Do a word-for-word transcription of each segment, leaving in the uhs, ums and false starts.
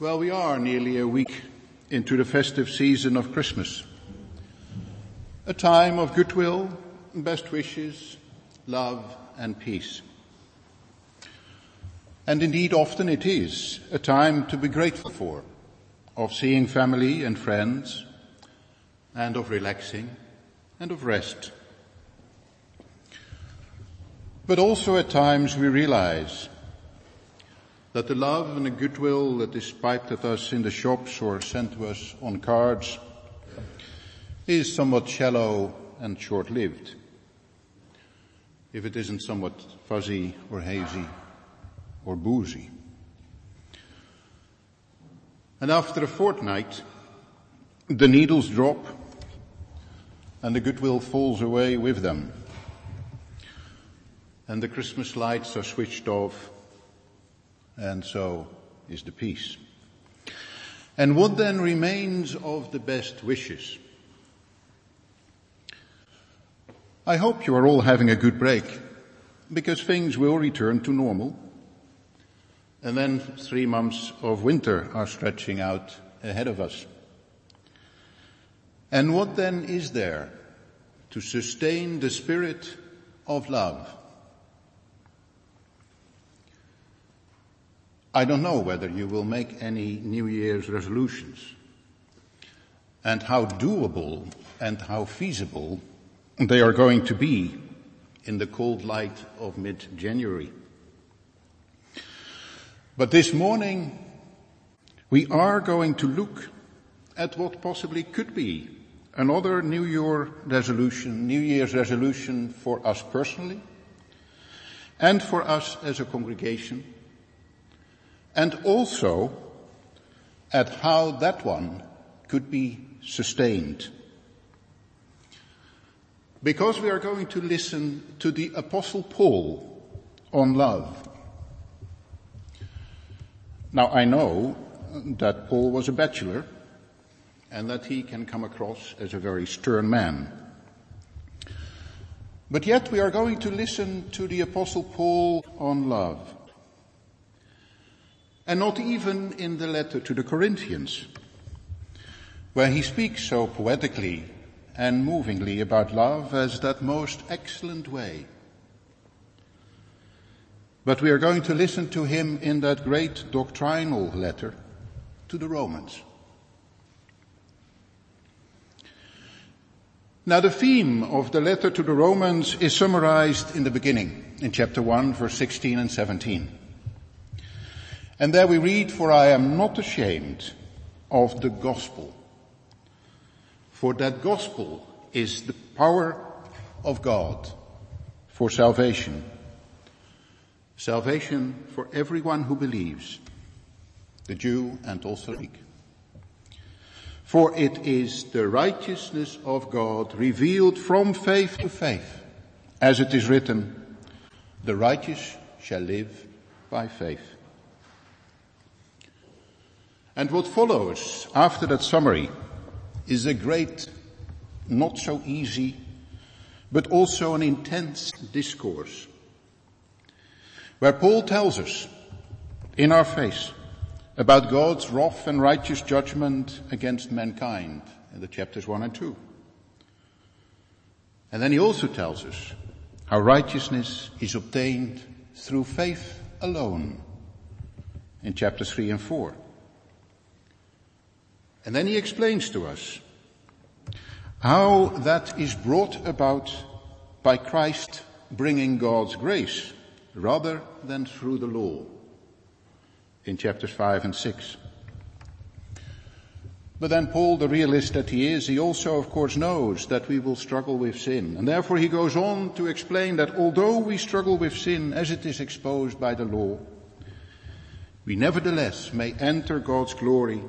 Well, we are nearly a week into the festive season of Christmas, a time of goodwill, best wishes, love and peace. And indeed often it is a time to be grateful for, of seeing family and friends, and of relaxing and of rest. But also at times we realize that the love and the goodwill that is piped at us in the shops or sent to us on cards is somewhat shallow and short-lived, if it isn't somewhat fuzzy or hazy or boozy. And after a fortnight, the needles drop and the goodwill falls away with them, and the Christmas lights are switched off, and so is the peace. And what then remains of the best wishes? I hope you are all having a good break, because things will return to normal, and then three months of winter are stretching out ahead of us. And what then is there to sustain the spirit of love? I don't know whether you will make any New Year's resolutions, and how doable and how feasible they are going to be in the cold light of mid-January. But this morning we are going to look at what possibly could be another New Year resolution, New Year's resolution for us personally, and for us as a congregation, and also at how that one could be sustained. Because we are going to listen to the Apostle Paul on love. Now, I know that Paul was a bachelor and that he can come across as a very stern man. But yet we are going to listen to the Apostle Paul on love. And not even in the letter to the Corinthians, where he speaks so poetically and movingly about love as that most excellent way. But we are going to listen to him in that great doctrinal letter to the Romans. Now, the theme of the letter to the Romans is summarized in the beginning, in chapter one, verse sixteen and seventeen. And there we read, "For I am not ashamed of the gospel, for that gospel is the power of God for salvation, salvation for everyone who believes, the Jew and also Greek. For it is the righteousness of God revealed from faith to faith, as it is written, the righteous shall live by faith." And what follows after that summary is a great, not so easy, but also an intense discourse, where Paul tells us in our face about God's wrath and righteous judgment against mankind in the chapters one and two. And then he also tells us how righteousness is obtained through faith alone in chapters three and four. And then he explains to us how that is brought about by Christ bringing God's grace rather than through the law in chapters five and six. But then Paul, the realist that he is, he also of course knows that we will struggle with sin. And therefore he goes on to explain that although we struggle with sin as it is exposed by the law, we nevertheless may enter God's glory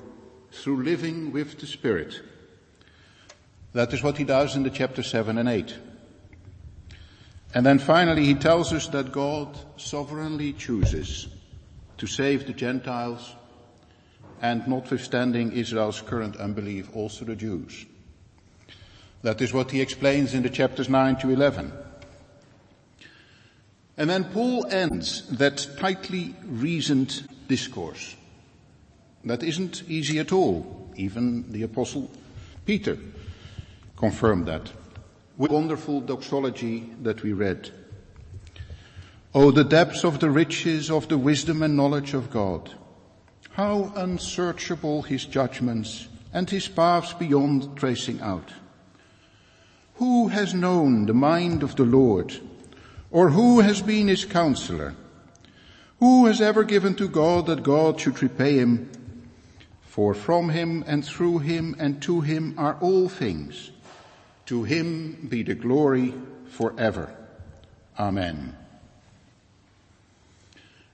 through living with the Spirit. That is what he does in the chapter seven and eight. And then finally he tells us that God sovereignly chooses to save the Gentiles, and notwithstanding Israel's current unbelief, also the Jews. That is what he explains in the chapters nine to eleven. And then Paul ends that tightly reasoned discourse That isn't easy at all. Even the Apostle Peter confirmed that. With wonderful doxology that we read. Oh, the depths of the riches of the wisdom and knowledge of God. How unsearchable his judgments and his paths beyond tracing out. Who has known the mind of the Lord? Or who has been his counselor? Who has ever given to God that God should repay him? For from him and through him and to him are all things. To him be the glory forever. Amen.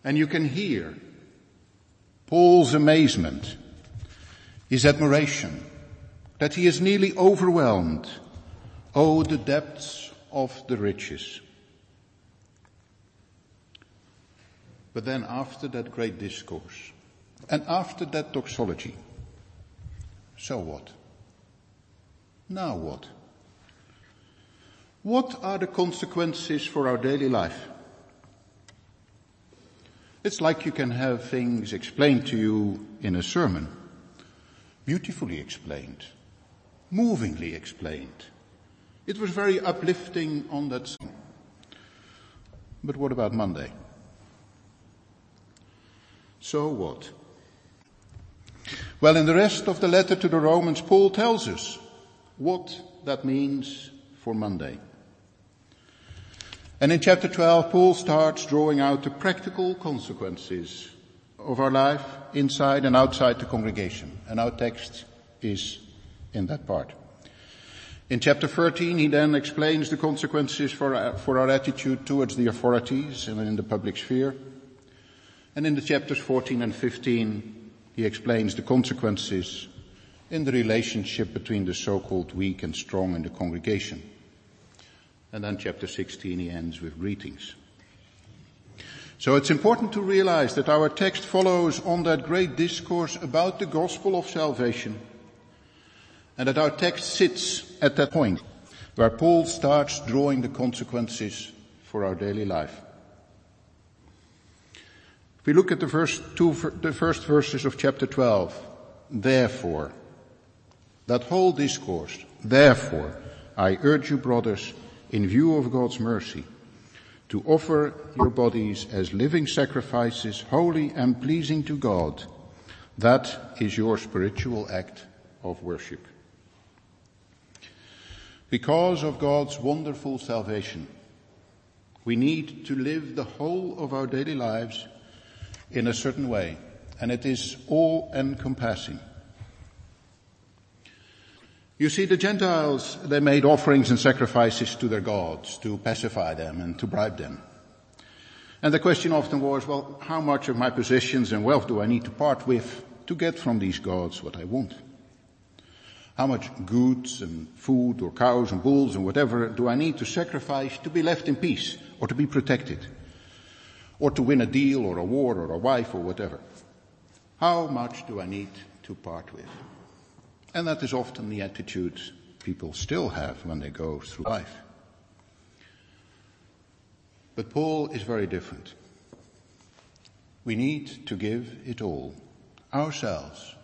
And you can hear Paul's amazement, his admiration, that he is nearly overwhelmed. Oh, the depths of the riches. But then after that great discourse, and after that doxology, so what? Now what? What are the consequences for our daily life? It's like you can have things explained to you in a sermon. Beautifully explained. Movingly explained. It was very uplifting on that song. But what about Monday? So what? Well, in the rest of the letter to the Romans, Paul tells us what that means for Monday. And in chapter twelve, Paul starts drawing out the practical consequences of our life inside and outside the congregation. And our text is in that part. In chapter thirteen, he then explains the consequences for our, for our attitude towards the authorities and in the public sphere. And in the chapters fourteen and fifteen, he explains the consequences in the relationship between the so-called weak and strong in the congregation. And then chapter sixteen, he ends with greetings. So it's important to realize that our text follows on that great discourse about the gospel of salvation, and that our text sits at that point where Paul starts drawing the consequences for our daily life. If we look at the first two, the first verses of chapter twelve, therefore, that whole discourse, therefore, I urge you, brothers, in view of God's mercy, to offer your bodies as living sacrifices, holy and pleasing to God. That is your spiritual act of worship. Because of God's wonderful salvation, we need to live the whole of our daily lives in a certain way, and it is all-encompassing. You see, the Gentiles, they made offerings and sacrifices to their gods to pacify them and to bribe them. And the question often was, well, how much of my possessions and wealth do I need to part with to get from these gods what I want? How much goods and food or cows and bulls and whatever do I need to sacrifice to be left in peace or to be protected? Or to win a deal or a war or a wife or whatever? How much do I need to part with? And that is often the attitude people still have when they go through life. But Paul is very different. We need to give it all, ourselves.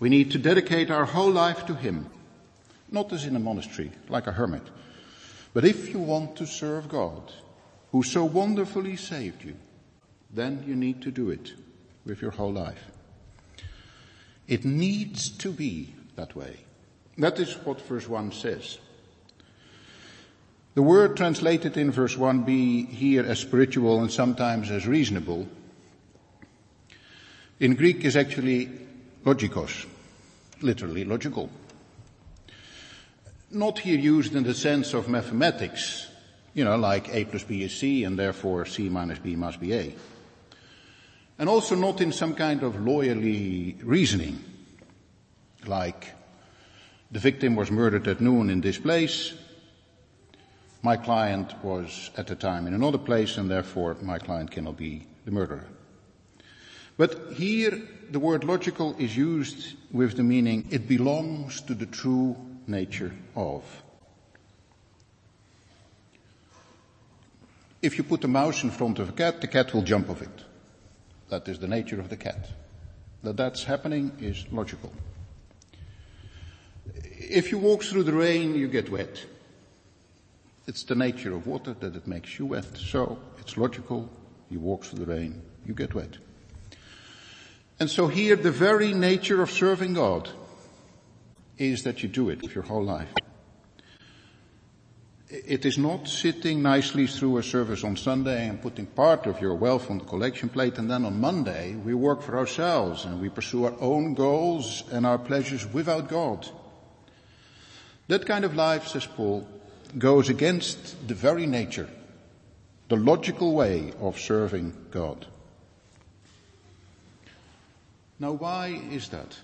We need to dedicate our whole life to him, not as in a monastery, like a hermit. But if you want to serve God, who so wonderfully saved you, then you need to do it with your whole life. It needs to be that way. That is what verse one says. The word translated in verse one b here as spiritual and sometimes as reasonable, in Greek is actually logikos, literally logical. Not here used in the sense of mathematics, you know, like A plus B is C and therefore C minus B must be A. And also not in some kind of lawyerly reasoning, like the victim was murdered at noon in this place, my client was at the time in another place, and therefore my client cannot be the murderer. But here the word logical is used with the meaning it belongs to the true nature of. If you put a mouse in front of a cat, the cat will jump off it. That is the nature of the cat. that that's happening is logical. If you walk through the rain, you get wet. It's the nature of water that it makes you wet. So it's logical. You walk through the rain, you get wet. And so here the very nature of serving God is that you do it with your whole life. It is not sitting nicely through a service on Sunday and putting part of your wealth on the collection plate, and then on Monday we work for ourselves and we pursue our own goals and our pleasures without God. That kind of life, says Paul, goes against the very nature, the logical way of serving God. Now, why is that?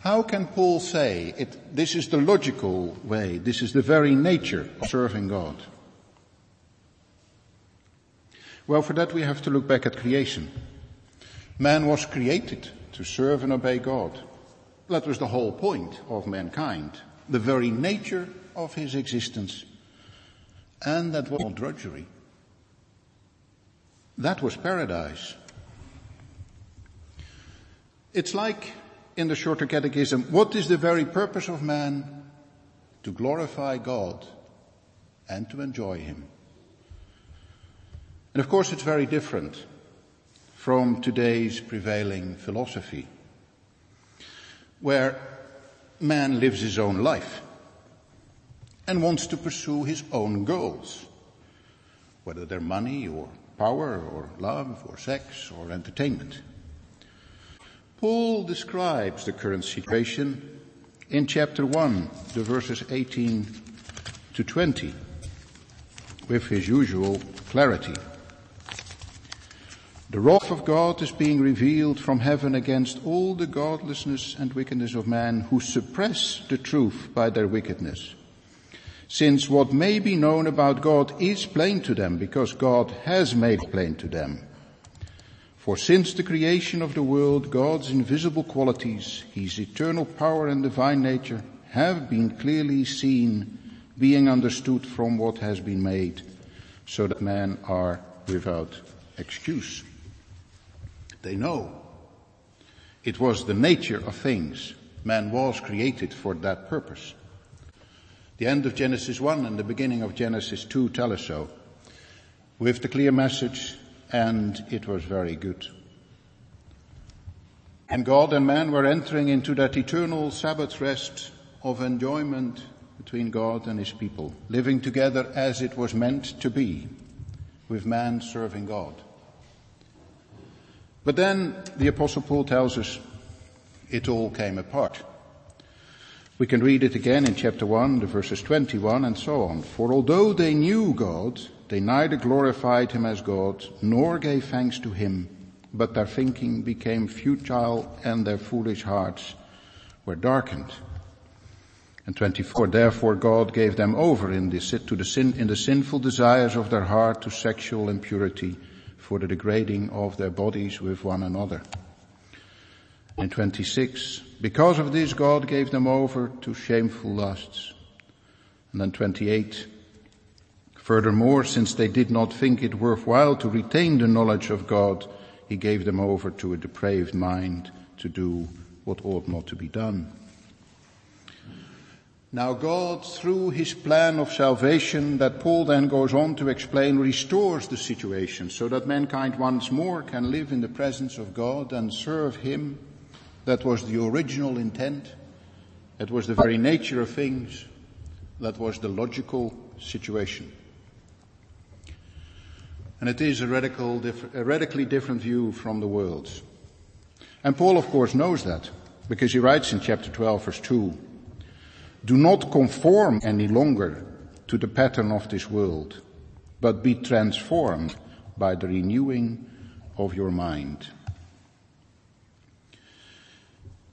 How can Paul say it, this is the logical way, this is the very nature of serving God? Well, for that we have to look back at creation. Man was created to serve and obey God. That was the whole point of mankind, the very nature of his existence. And that was not drudgery. That was paradise. It's like in the Shorter Catechism, what is the very purpose of man? To glorify God and to enjoy Him. And of course it's very different from today's prevailing philosophy, where man lives his own life and wants to pursue his own goals, whether they're money or power or love or sex or entertainment. Paul describes the current situation in chapter one, the verses eighteen to twenty, with his usual clarity. The wrath of God is being revealed from heaven against all the godlessness and wickedness of men who suppress the truth by their wickedness. Since what may be known about God is plain to them, because God has made it plain to them. For since the creation of the world, God's invisible qualities, His eternal power and divine nature, have been clearly seen, being understood from what has been made, so that men are without excuse. They know. It was the nature of things. Man was created for that purpose. The end of Genesis one and the beginning of Genesis two tell us so, with the clear message, and it was very good. And God and man were entering into that eternal Sabbath rest of enjoyment between God and His people, living together as it was meant to be, with man serving God. But then the Apostle Paul tells us it all came apart. We can read it again in chapter one, the verses twenty-one and so on. For although they knew God, they neither glorified Him as God, nor gave thanks to Him, but their thinking became futile and their foolish hearts were darkened. And twenty-four, therefore God gave them over in the, to the sin, in the sinful desires of their heart to sexual impurity for the degrading of their bodies with one another. And twenty-six, because of this God gave them over to shameful lusts. And then twenty-eight, furthermore, since they did not think it worthwhile to retain the knowledge of God, He gave them over to a depraved mind to do what ought not to be done. Now God, through His plan of salvation that Paul then goes on to explain, restores the situation so that mankind once more can live in the presence of God and serve Him. That was the original intent. That was the very nature of things. That was the logical situation. And it is a, radical, a radically different view from the world's. And Paul, of course, knows that, because he writes in chapter twelve, verse two, do not conform any longer to the pattern of this world, but be transformed by the renewing of your mind.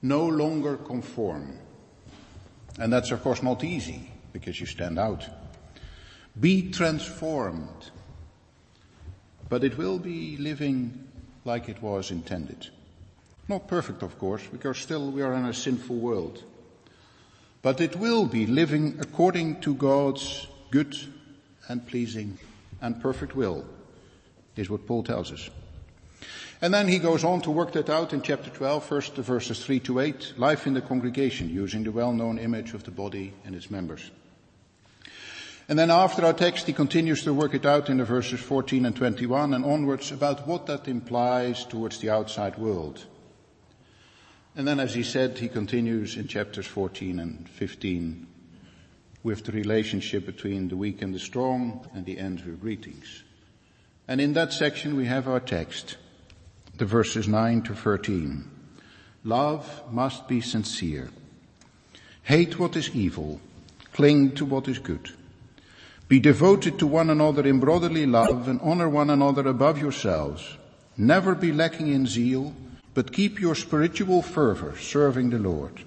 No longer conform. And that's, of course, not easy, because you stand out. Be transformed. But it will be living like it was intended. Not perfect, of course, because still we are in a sinful world. But it will be living according to God's good and pleasing and perfect will, is what Paul tells us. And then he goes on to work that out in chapter twelve, first the verses three to eight, life in the congregation, using the well-known image of the body and its members. And then after our text, he continues to work it out in the verses fourteen and twenty-one and onwards about what that implies towards the outside world. And then, as he said, he continues in chapters fourteen and fifteen with the relationship between the weak and the strong, and the ends with greetings. And in that section we have our text, the verses nine to thirteen. Love must be sincere. Hate what is evil. Cling to what is good. Be devoted to one another in brotherly love, and honor one another above yourselves. Never be lacking in zeal, but keep your spiritual fervor serving the Lord.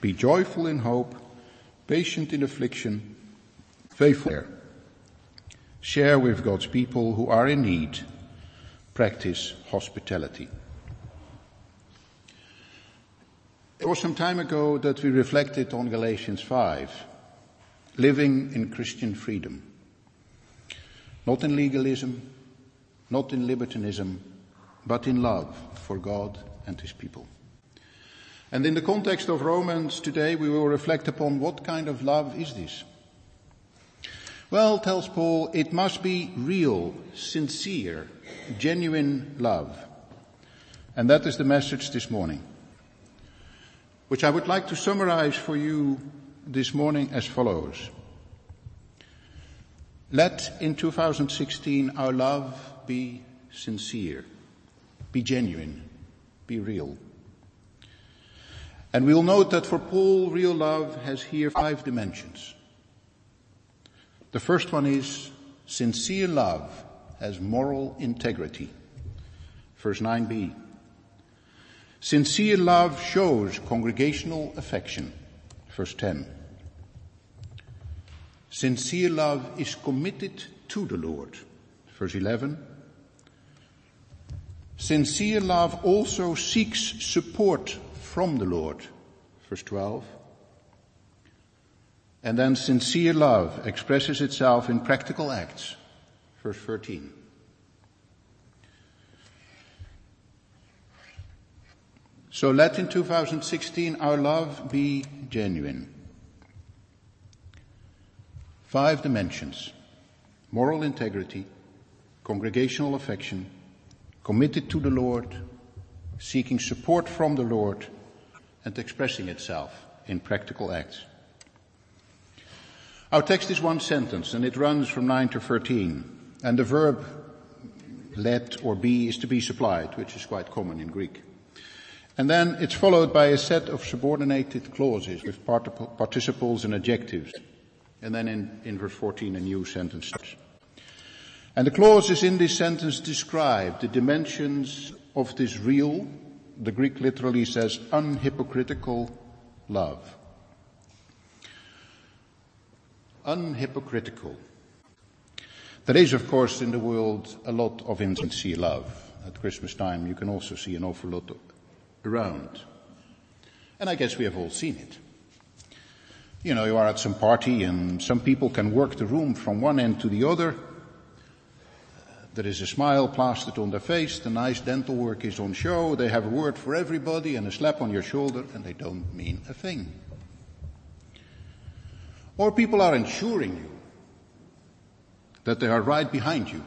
Be joyful in hope, patient in affliction, faithful in prayer. Share with God's people who are in need. Practice hospitality. It was some time ago that we reflected on Galatians five. Living in Christian freedom. Not in legalism, not in libertinism, but in love for God and his people. And in the context of Romans today, we will reflect upon what kind of love is this. Well, tells Paul, it must be real, sincere, genuine love. And that is the message this morning, which I would like to summarize for you this morning as follows. Let in two thousand sixteen our love be sincere, be genuine, be real. And we'll note that for Paul, real love has here five dimensions. The first one is sincere love has moral integrity. Verse nine b. Sincere love shows congregational affection. Verse ten. Sincere love is committed to the Lord. Verse eleven. Sincere love also seeks support from the Lord. Verse twelve. And then sincere love expresses itself in practical acts. Verse thirteen. So let in two thousand sixteen our love be genuine. Five dimensions: moral integrity, congregational affection, committed to the Lord, seeking support from the Lord, and expressing itself in practical acts. Our text is one sentence, and it runs from nine to thirteen, and the verb let or be is to be supplied, which is quite common in Greek. And then it's followed by a set of subordinated clauses with participles and adjectives. And then in, in verse fourteen, a new sentence starts. And the clauses in this sentence describe the dimensions of this real, the Greek literally says, unhypocritical love. Unhypocritical. There is, of course, in the world a lot of insincere love. At Christmas time, you can also see an awful lot of around. And I guess we have all seen it. You know, you are at some party and some people can work the room from one end to the other. There is a smile plastered on their face, the nice dental work is on show, they have a word for everybody and a slap on your shoulder, and they don't mean a thing. Or people are ensuring you that they are right behind you.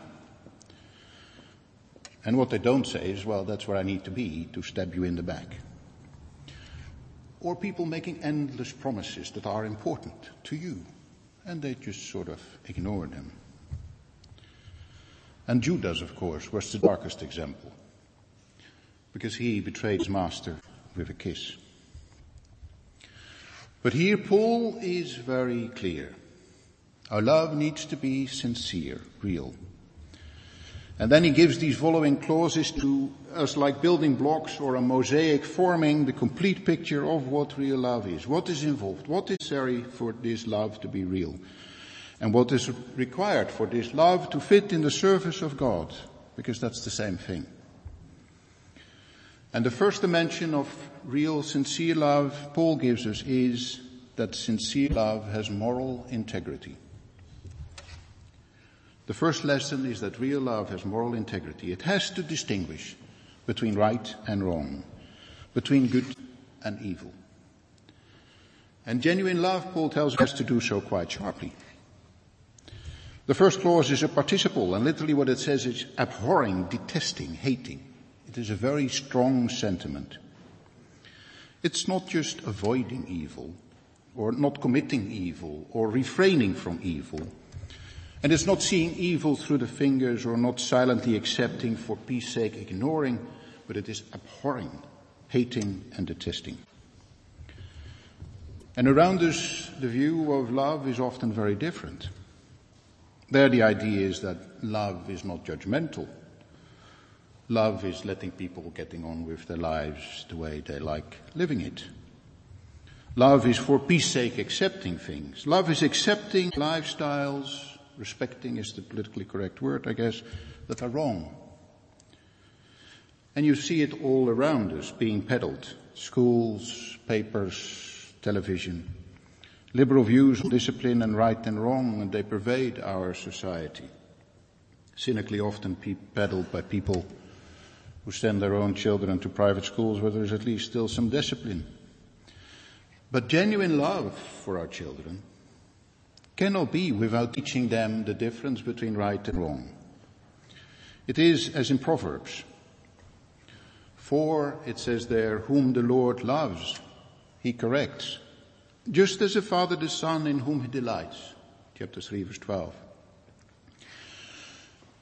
And what they don't say is, well, that's where I need to be to stab you in the back. Or people making endless promises that are important to you, and they just sort of ignore them. And Judas, of course, was the darkest example, because he betrayed his master with a kiss. But here Paul is very clear. Our love needs to be sincere, real. And then he gives these following clauses to us like building blocks or a mosaic, forming the complete picture of what real love is. What is involved? What is necessary for this love to be real? And what is required for this love to fit in the service of God? Because that's the same thing. And the first dimension of real, sincere love Paul gives us is that sincere love has moral integrity. The first lesson is that real love has moral integrity. It has to distinguish between right and wrong, between good and evil. And genuine love, Paul tells us, has to do so quite sharply. The first clause is a participle, and literally what it says is abhorring, detesting, hating. It is a very strong sentiment. It's not just avoiding evil, or not committing evil, or refraining from evil. And it's not seeing evil through the fingers, or not silently accepting, for peace sake ignoring, but it is abhorring, hating and detesting. And around us, the view of love is often very different. There the idea is that love is not judgmental. Love is letting people getting on with their lives the way they like living it. Love is for peace sake accepting things. Love is accepting lifestyles, respecting is the politically correct word, I guess, that are wrong. And you see it all around us being peddled. Schools, papers, television, liberal views on discipline and right and wrong, and they pervade our society. Cynically often peddled by people who send their own children to private schools where there is at least still some discipline. But genuine love for our children cannot be without teaching them the difference between right and wrong. It is as in Proverbs. For, it says there, whom the Lord loves, He corrects, just as a father the son in whom he delights, chapter three, verse twelve.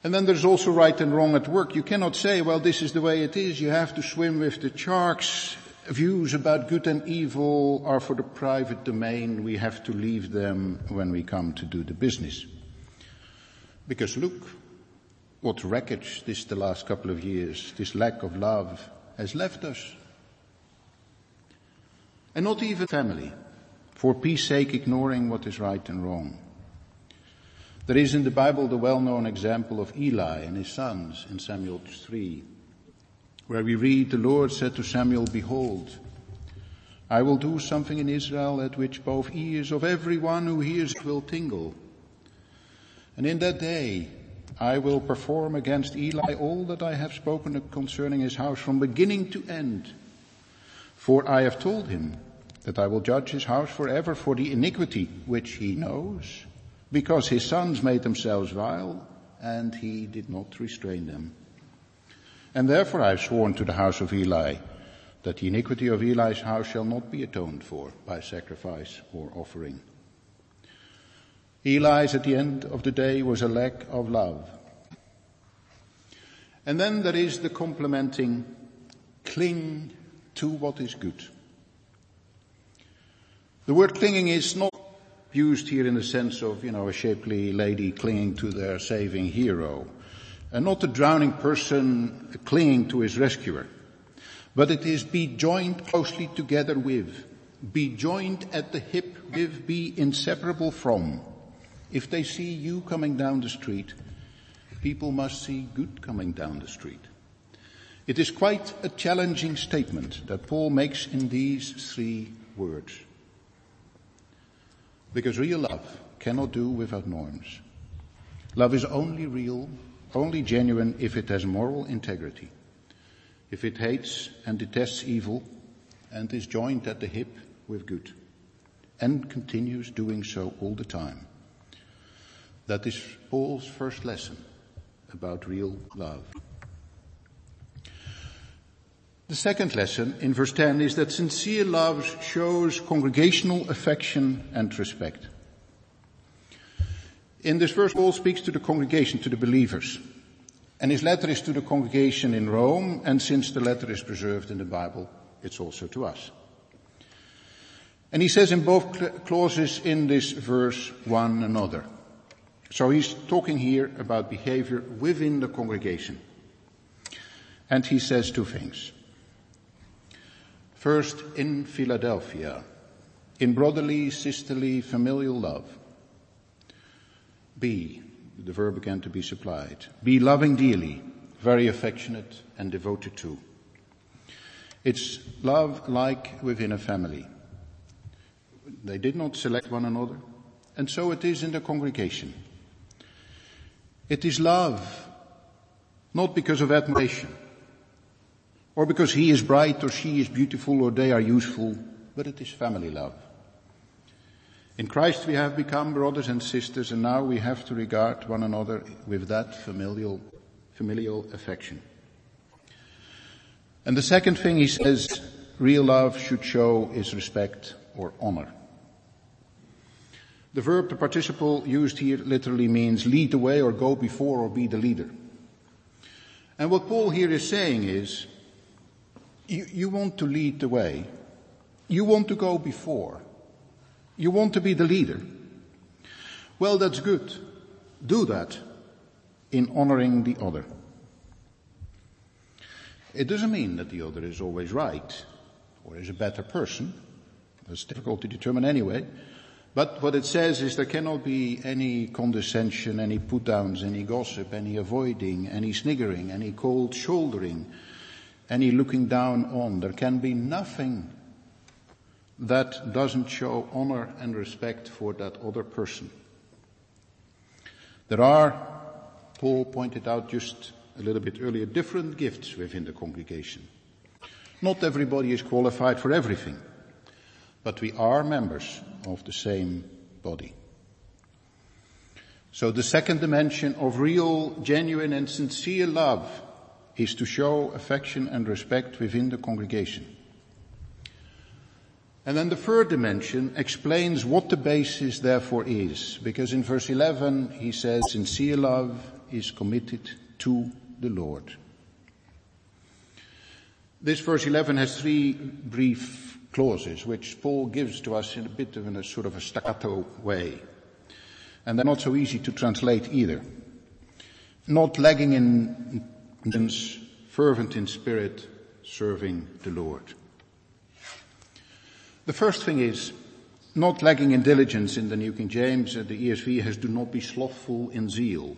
And then there's also right and wrong at work. You cannot say, well, this is the way it is. You have to swim with the sharks. Views about good and evil are for the private domain. We have to leave them when we come to do the business. Because look what wreckage this the last couple of years, this lack of love has left us. And not even family, for peace sake ignoring what is right and wrong. There is in the Bible the well-known example of Eli and his sons in Samuel three, where we read, the Lord said to Samuel, behold, I will do something in Israel at which both ears of everyone who hears will tingle. And in that day I will perform against Eli all that I have spoken concerning his house from beginning to end. For I have told him that I will judge his house forever for the iniquity which he knows, because his sons made themselves vile, and he did not restrain them. And therefore I have sworn to the house of Eli, that the iniquity of Eli's house shall not be atoned for by sacrifice or offering. Eli's, at the end of the day, was a lack of love. And then there is the complementing, cling to what is good. The word clinging is not used here in the sense of, you know, a shapely lady clinging to their saving hero, and not a drowning person clinging to his rescuer, but it is be joined closely together with, be joined at the hip with, be inseparable from. If they see you coming down the street, people must see good coming down the street. It is quite a challenging statement that Paul makes in these three words. Because real love cannot do without norms. Love is only real, only genuine if it has moral integrity, if it hates and detests evil and is joined at the hip with good and continues doing so all the time. That is Paul's first lesson about real love. The second lesson in verse ten is that sincere love shows congregational affection and respect. In this verse, Paul speaks to the congregation, to the believers, and his letter is to the congregation in Rome, and since the letter is preserved in the Bible, it's also to us. And he says in both clauses in this verse, one another. So he's talking here about behavior within the congregation. And he says two things. First, in Philadelphia, in brotherly, sisterly, familial love. Be, the verb again to be supplied, be loving dearly, very affectionate and devoted to. It's love like within a family. They did not select one another, and so it is in the congregation. It is love, not because of admiration, or because he is bright or she is beautiful or they are useful, but it is family love. In Christ we have become brothers and sisters, and now we have to regard one another with that familial, familial affection. And the second thing he says real love should show is respect or honor. The verb, the participle used here literally means lead the way or go before or be the leader. And what Paul here is saying is, you, you want to lead the way, you want to go before, you want to be the leader. Well, that's good. Do that in honoring the other. It doesn't mean that the other is always right or is a better person. That's difficult to determine anyway. But what it says is there cannot be any condescension, any put-downs, any gossip, any avoiding, any sniggering, any cold shouldering, any looking down on. There can be nothing that doesn't show honor and respect for that other person. There are, Paul pointed out just a little bit earlier, different gifts within the congregation. Not everybody is qualified for everything, but we are members of the same body. So the second dimension of real, genuine and sincere love is to show affection and respect within the congregation. And then the third dimension explains what the basis therefore is, because in verse eleven he says, sincere love is committed to the Lord. This verse eleven has three brief clauses, which Paul gives to us in a bit of in a sort of a staccato way. And they're not so easy to translate either. Not lagging in endurance, fervent in spirit, serving the Lord. The first thing is, not lacking in diligence. In the New King James, the E S V has, do not be slothful in zeal.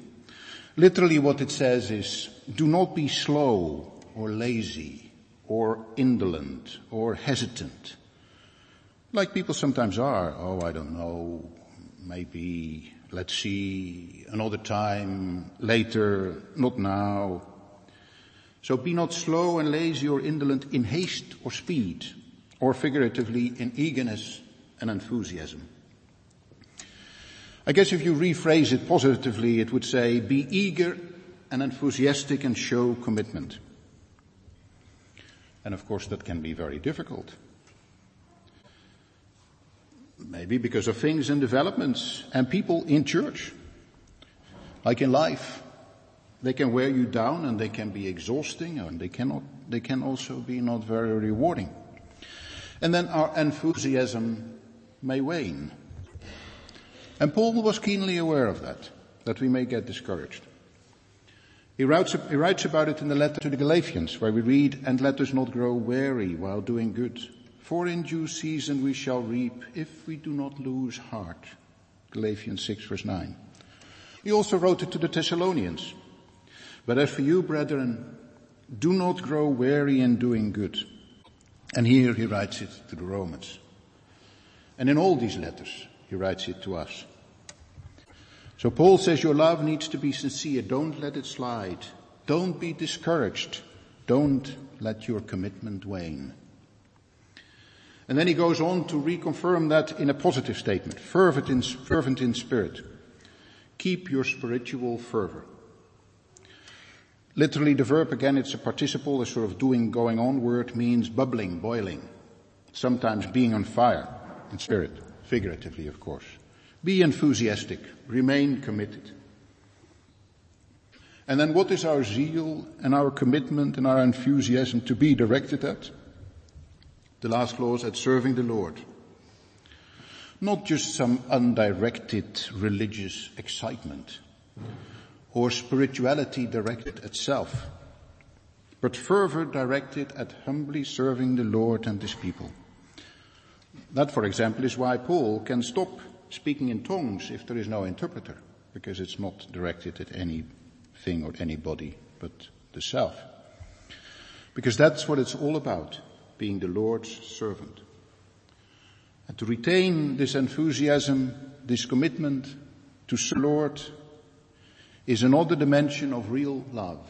Literally what it says is, do not be slow or lazy or indolent or hesitant. Like people sometimes are, oh, I don't know, maybe, let's see, another time, later, not now. So be not slow and lazy or indolent in haste or speed, or figuratively in eagerness and enthusiasm. I guess if you rephrase it positively, it would say, be eager and enthusiastic and show commitment. And of course that can be very difficult. Maybe because of things and developments and people in church. Like in life, they can wear you down and they can be exhausting, and they cannot, they can also be not very rewarding. And then our enthusiasm may wane. And Paul was keenly aware of that, that we may get discouraged. He writes, he writes about it in the letter to the Galatians, where we read, and let us not grow weary while doing good, for in due season we shall reap if we do not lose heart. Galatians six verse nine. He also wrote it to the Thessalonians. But as for you, brethren, do not grow weary in doing good. And here he writes it to the Romans. And in all these letters, he writes it to us. So Paul says your love needs to be sincere. Don't let it slide. Don't be discouraged. Don't let your commitment wane. And then he goes on to reconfirm that in a positive statement. Fervent in, fervent in spirit. Keep your spiritual fervor. Literally, the verb, again, it's a participle, a sort of doing, going on word, means bubbling, boiling, sometimes being on fire, in spirit, figuratively, of course. Be enthusiastic, remain committed. And then what is our zeal and our commitment and our enthusiasm to be directed at? The last clause, at serving the Lord. Not just some undirected religious excitement, or spirituality directed at self, but fervor directed at humbly serving the Lord and His people. That, for example, is why Paul can stop speaking in tongues if there is no interpreter, because it's not directed at anything or anybody but the self. Because that's what it's all about, being the Lord's servant. And to retain this enthusiasm, this commitment to serve the Lord, is another dimension of real love.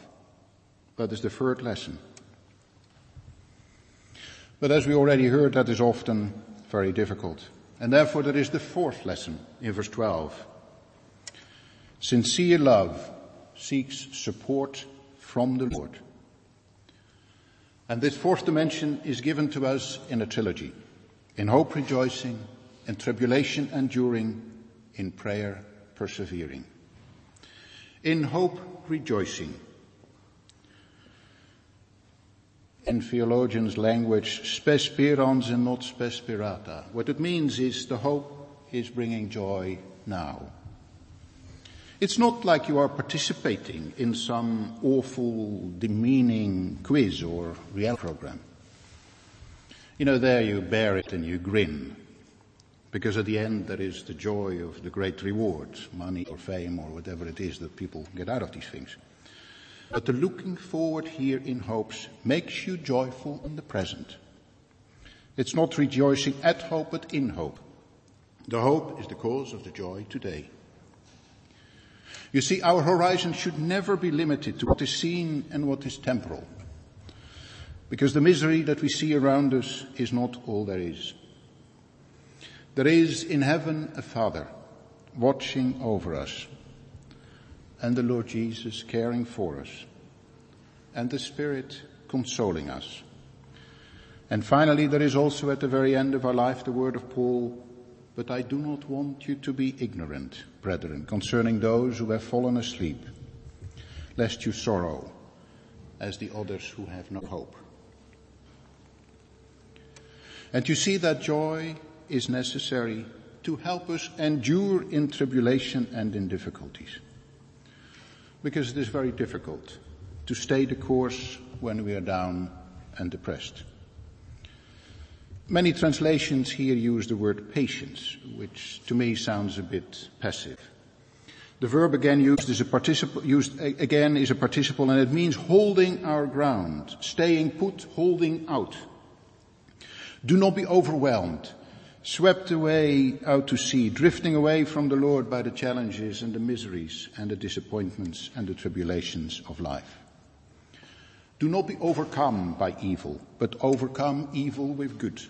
That is the third lesson. But as we already heard, that is often very difficult. And therefore there is the fourth lesson in verse twelve. Sincere love seeks support from the Lord. And this fourth dimension is given to us in a trilogy, in hope rejoicing, in tribulation enduring, in prayer persevering. In hope rejoicing. In theologians' language, spes sperans and not spes sperata. What it means is the hope is bringing joy now. It's not like you are participating in some awful, demeaning quiz or reality program. You know, there you bear it and you grin, because at the end there is the joy of the great reward, money or fame or whatever it is that people get out of these things. But the looking forward here in hopes makes you joyful in the present. It's not rejoicing at hope, but in hope. The hope is the cause of the joy today. You see, our horizon should never be limited to what is seen and what is temporal, because the misery that we see around us is not all there is. There is in heaven a Father watching over us, and the Lord Jesus caring for us, and the Spirit consoling us. And finally, there is also at the very end of our life the word of Paul, "But I do not want you to be ignorant, brethren, concerning those who have fallen asleep, lest you sorrow as the others who have no hope." And you see that joy is necessary to help us endure in tribulation and in difficulties, because it is very difficult to stay the course when we are down and depressed. Many translations here use the word patience, which to me sounds a bit passive. The verb again used is a participle, used again is a participle, and it means holding our ground, staying put, holding out. Do not be overwhelmed, swept away out to sea, drifting away from the Lord by the challenges and the miseries and the disappointments and the tribulations of life. Do not be overcome by evil, but overcome evil with good,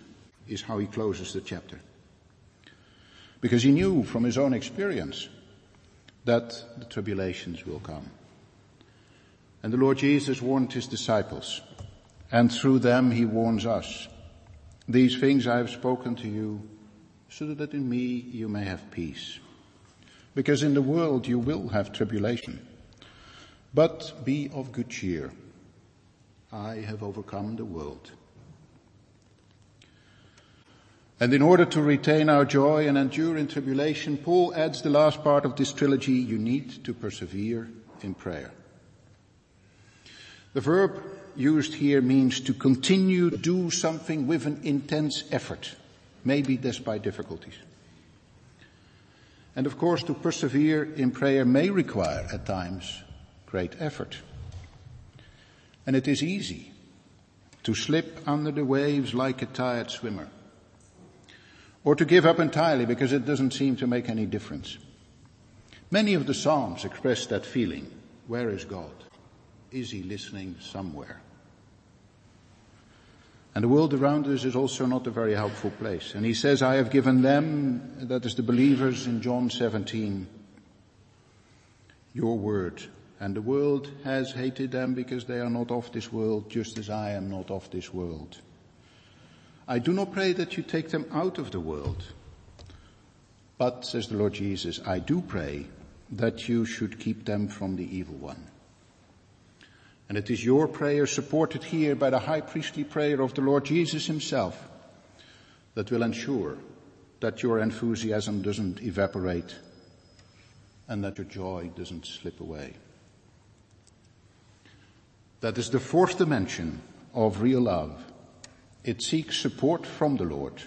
is how he closes the chapter. Because he knew from his own experience that the tribulations will come. And the Lord Jesus warned his disciples, and through them he warns us. These things I have spoken to you, so that in me you may have peace. Because in the world you will have tribulation, but be of good cheer. I have overcome the world. And in order to retain our joy and endure in tribulation, Paul adds the last part of this trilogy, you need to persevere in prayer. The verb used here means to continue to do something with an intense effort, maybe despite difficulties. And of course, to persevere in prayer may require at times great effort. And it is easy to slip under the waves like a tired swimmer, or to give up entirely because it doesn't seem to make any difference. Many of the Psalms express that feeling. Where is God? Is he listening somewhere? And the world around us is also not a very helpful place. And he says, I have given them, that is the believers in John seventeen, your word. And the world has hated them because they are not of this world, just as I am not of this world. I do not pray that you take them out of the world. But, says the Lord Jesus, I do pray that you should keep them from the evil one. And it is your prayer, supported here by the high priestly prayer of the Lord Jesus himself, that will ensure that your enthusiasm doesn't evaporate and that your joy doesn't slip away. That is the fourth dimension of real love. It seeks support from the Lord.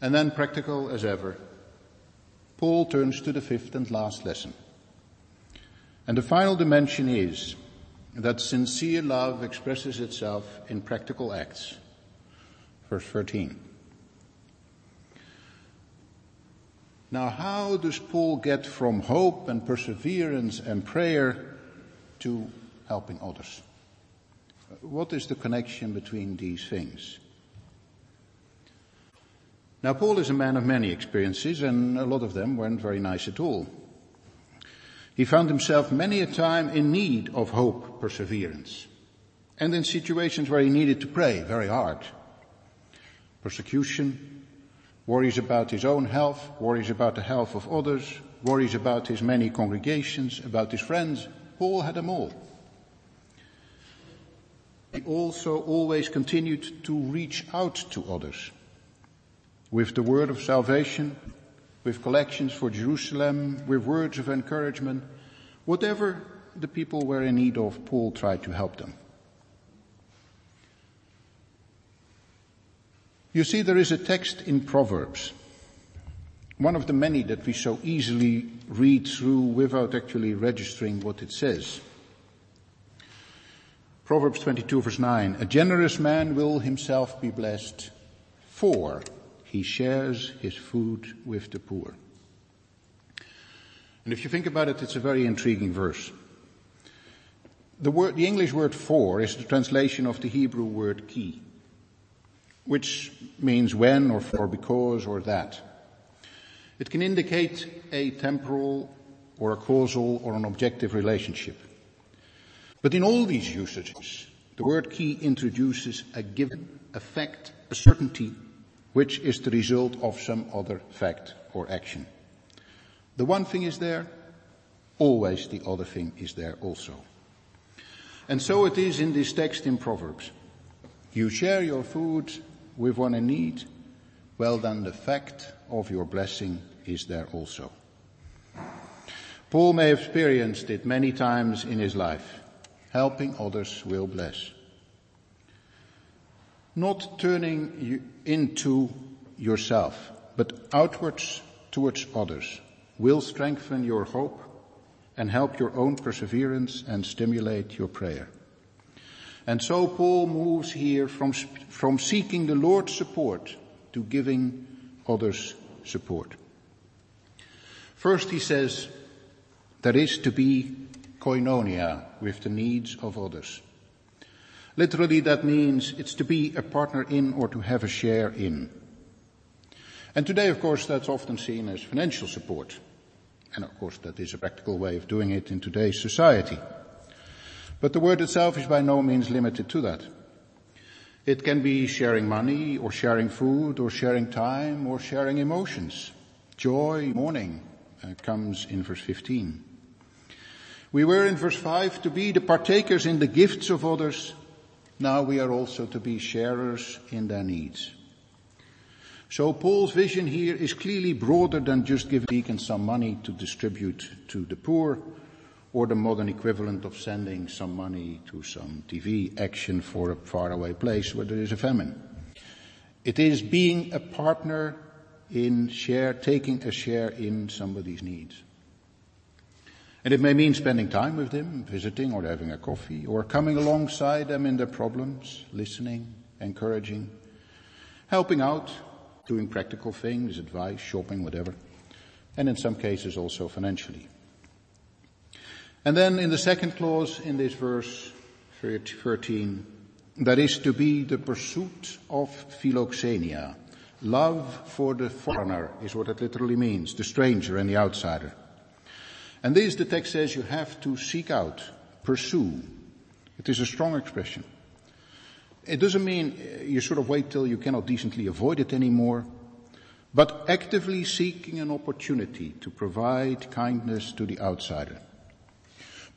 And then, practical as ever, Paul turns to the fifth and last lesson. And the final dimension is that sincere love expresses itself in practical acts. Verse thirteen. Now, how does Paul get from hope and perseverance and prayer to helping others? What is the connection between these things? Now, Paul is a man of many experiences, and a lot of them weren't very nice at all. He found himself many a time in need of hope, perseverance, and in situations where he needed to pray very hard. Persecution, worries about his own health, worries about the health of others, worries about his many congregations, about his friends. Paul had them all. He also always continued to reach out to others with the word of salvation, with collections for Jerusalem, with words of encouragement. Whatever the people were in need of, Paul tried to help them. You see, there is a text in Proverbs, one of the many that we so easily read through without actually registering what it says. Proverbs twenty-two verse nine, a generous man will himself be blessed, for he shares his food with the poor. And if you think about it, it's a very intriguing verse. The word, the English word for is the translation of the Hebrew word ki, which means when or for, because, or that. It can indicate a temporal or a causal or an objective relationship. But in all these usages, the word ki introduces a given, a fact, a certainty, which is the result of some other fact or action. The one thing is there, always the other thing is there also. And so it is in this text in Proverbs. You share your food with one in need, well then the fact of your blessing is there also. Paul may have experienced it many times in his life. Helping others will bless. Not turning you into yourself, but outwards towards others will strengthen your hope and help your own perseverance and stimulate your prayer. And so Paul moves here from, from seeking the Lord's support to giving others support. First, he says, there is to be koinonia with the needs of others. Literally, that means it's to be a partner in or to have a share in. And today, of course, that's often seen as financial support. And of course, that is a practical way of doing it in today's society. But the word itself is by no means limited to that. It can be sharing money, or sharing food, or sharing time, or sharing emotions. Joy, mourning, uh, comes in verse fifteen. We were in verse five to be the partakers in the gifts of others. Now we are also to be sharers in their needs. So Paul's vision here is clearly broader than just giving deacons some money to distribute to the poor, or the modern equivalent of sending some money to some T V action for a faraway place where there is a famine. It is being a partner in share, taking a share in somebody's needs. And it may mean spending time with them, visiting or having a coffee, or coming alongside them in their problems, listening, encouraging, helping out, doing practical things, advice, shopping, whatever, and in some cases also financially. And then in the second clause in this verse, thirteen, that is to be the pursuit of philoxenia. Love for the foreigner is what it literally means, the stranger and the outsider. And this, the text says, you have to seek out, pursue. It is a strong expression. It doesn't mean you sort of wait till you cannot decently avoid it anymore, but actively seeking an opportunity to provide kindness to the outsider.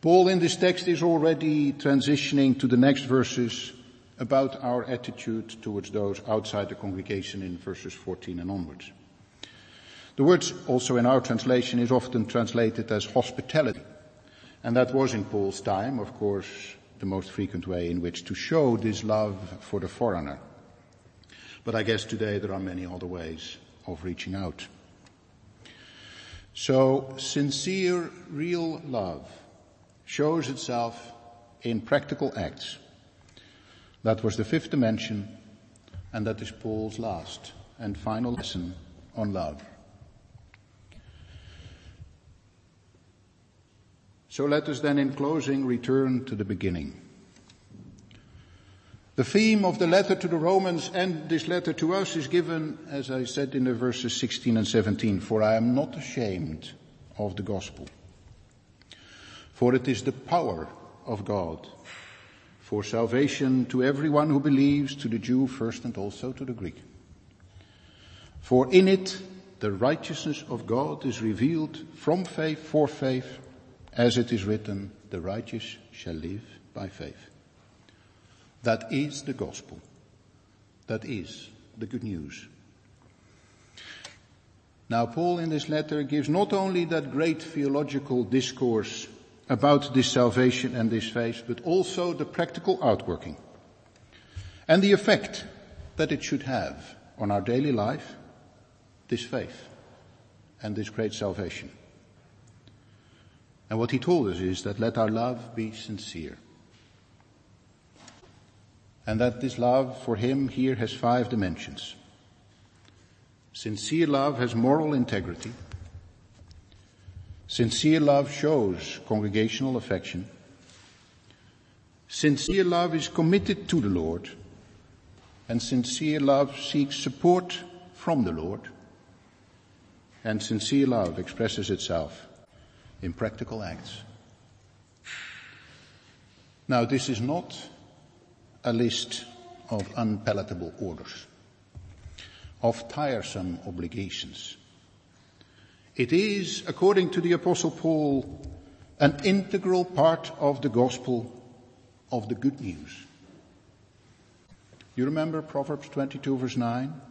Paul in this text is already transitioning to the next verses about our attitude towards those outside the congregation in verses fourteen and onwards. The word also in our translation is often translated as hospitality. And that was in Paul's time, of course, the most frequent way in which to show this love for the foreigner. But I guess today there are many other ways of reaching out. So sincere, real love shows itself in practical acts. That was the fifth dimension, and that is Paul's last and final lesson on love. So let us then in closing return to the beginning. The theme of the letter to the Romans and this letter to us is given, as I said, in the verses sixteen and seventeen. For I am not ashamed of the gospel, for it is the power of God for salvation to everyone who believes, to the Jew first and also to the Greek. For in it the righteousness of God is revealed from faith for faith, as it is written, the righteous shall live by faith. That is the gospel. That is the good news. Now, Paul in this letter gives not only that great theological discourse about this salvation and this faith, but also the practical outworking and the effect that it should have on our daily life, this faith and this great salvation. And what he told us is that let our love be sincere. And that this love for him here has five dimensions. Sincere love has moral integrity. Sincere love shows congregational affection. Sincere love is committed to the Lord. And sincere love seeks support from the Lord. And sincere love expresses itself in practical acts. Now, this is not a list of unpalatable orders, of tiresome obligations. It is, according to the Apostle Paul, an integral part of the gospel, of the good news. You remember Proverbs twenty-two verse nine?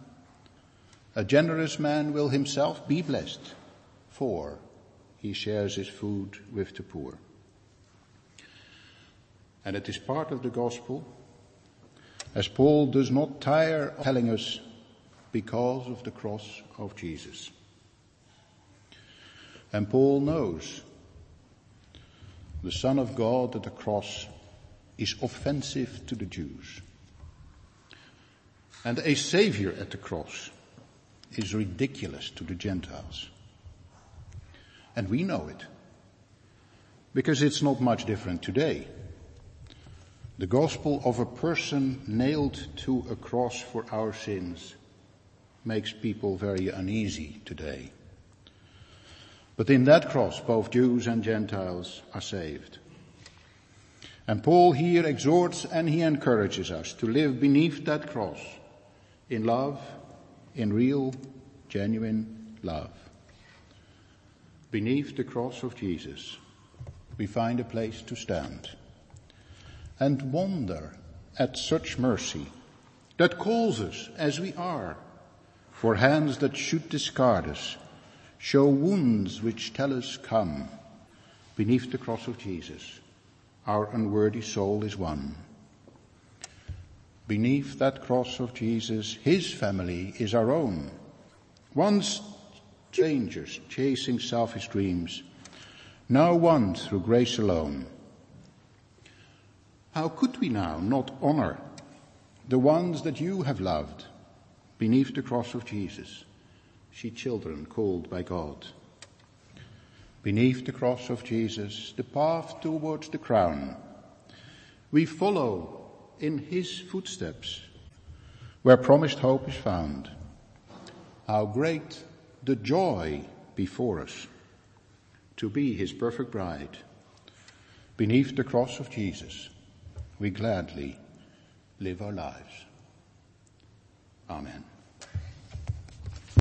A generous man will himself be blessed, for he shares his food with the poor. And it is part of the gospel, as Paul does not tire of telling us, because of the cross of Jesus. And Paul knows the Son of God at the cross is offensive to the Jews. And a Savior at the cross is ridiculous to the Gentiles. And we know it, because it's not much different today. The gospel of a person nailed to a cross for our sins makes people very uneasy today. But in that cross, both Jews and Gentiles are saved. And Paul here exhorts and he encourages us to live beneath that cross in love, in real, genuine love. Beneath the cross of Jesus, we find a place to stand and wonder at such mercy that calls us as we are, for hands that should discard us show wounds which tell us, come. Beneath the cross of Jesus, our unworthy soul is one. Beneath that cross of Jesus, his family is our own. Once strangers chasing selfish dreams, now one through grace alone. How could we now not honor the ones that you have loved? Beneath the cross of Jesus, she children called by God. Beneath the cross of Jesus, the path towards the crown. We follow in his footsteps, where promised hope is found. How great the joy before us, to be his perfect bride. Beneath the cross of Jesus, we gladly live our lives. Amen.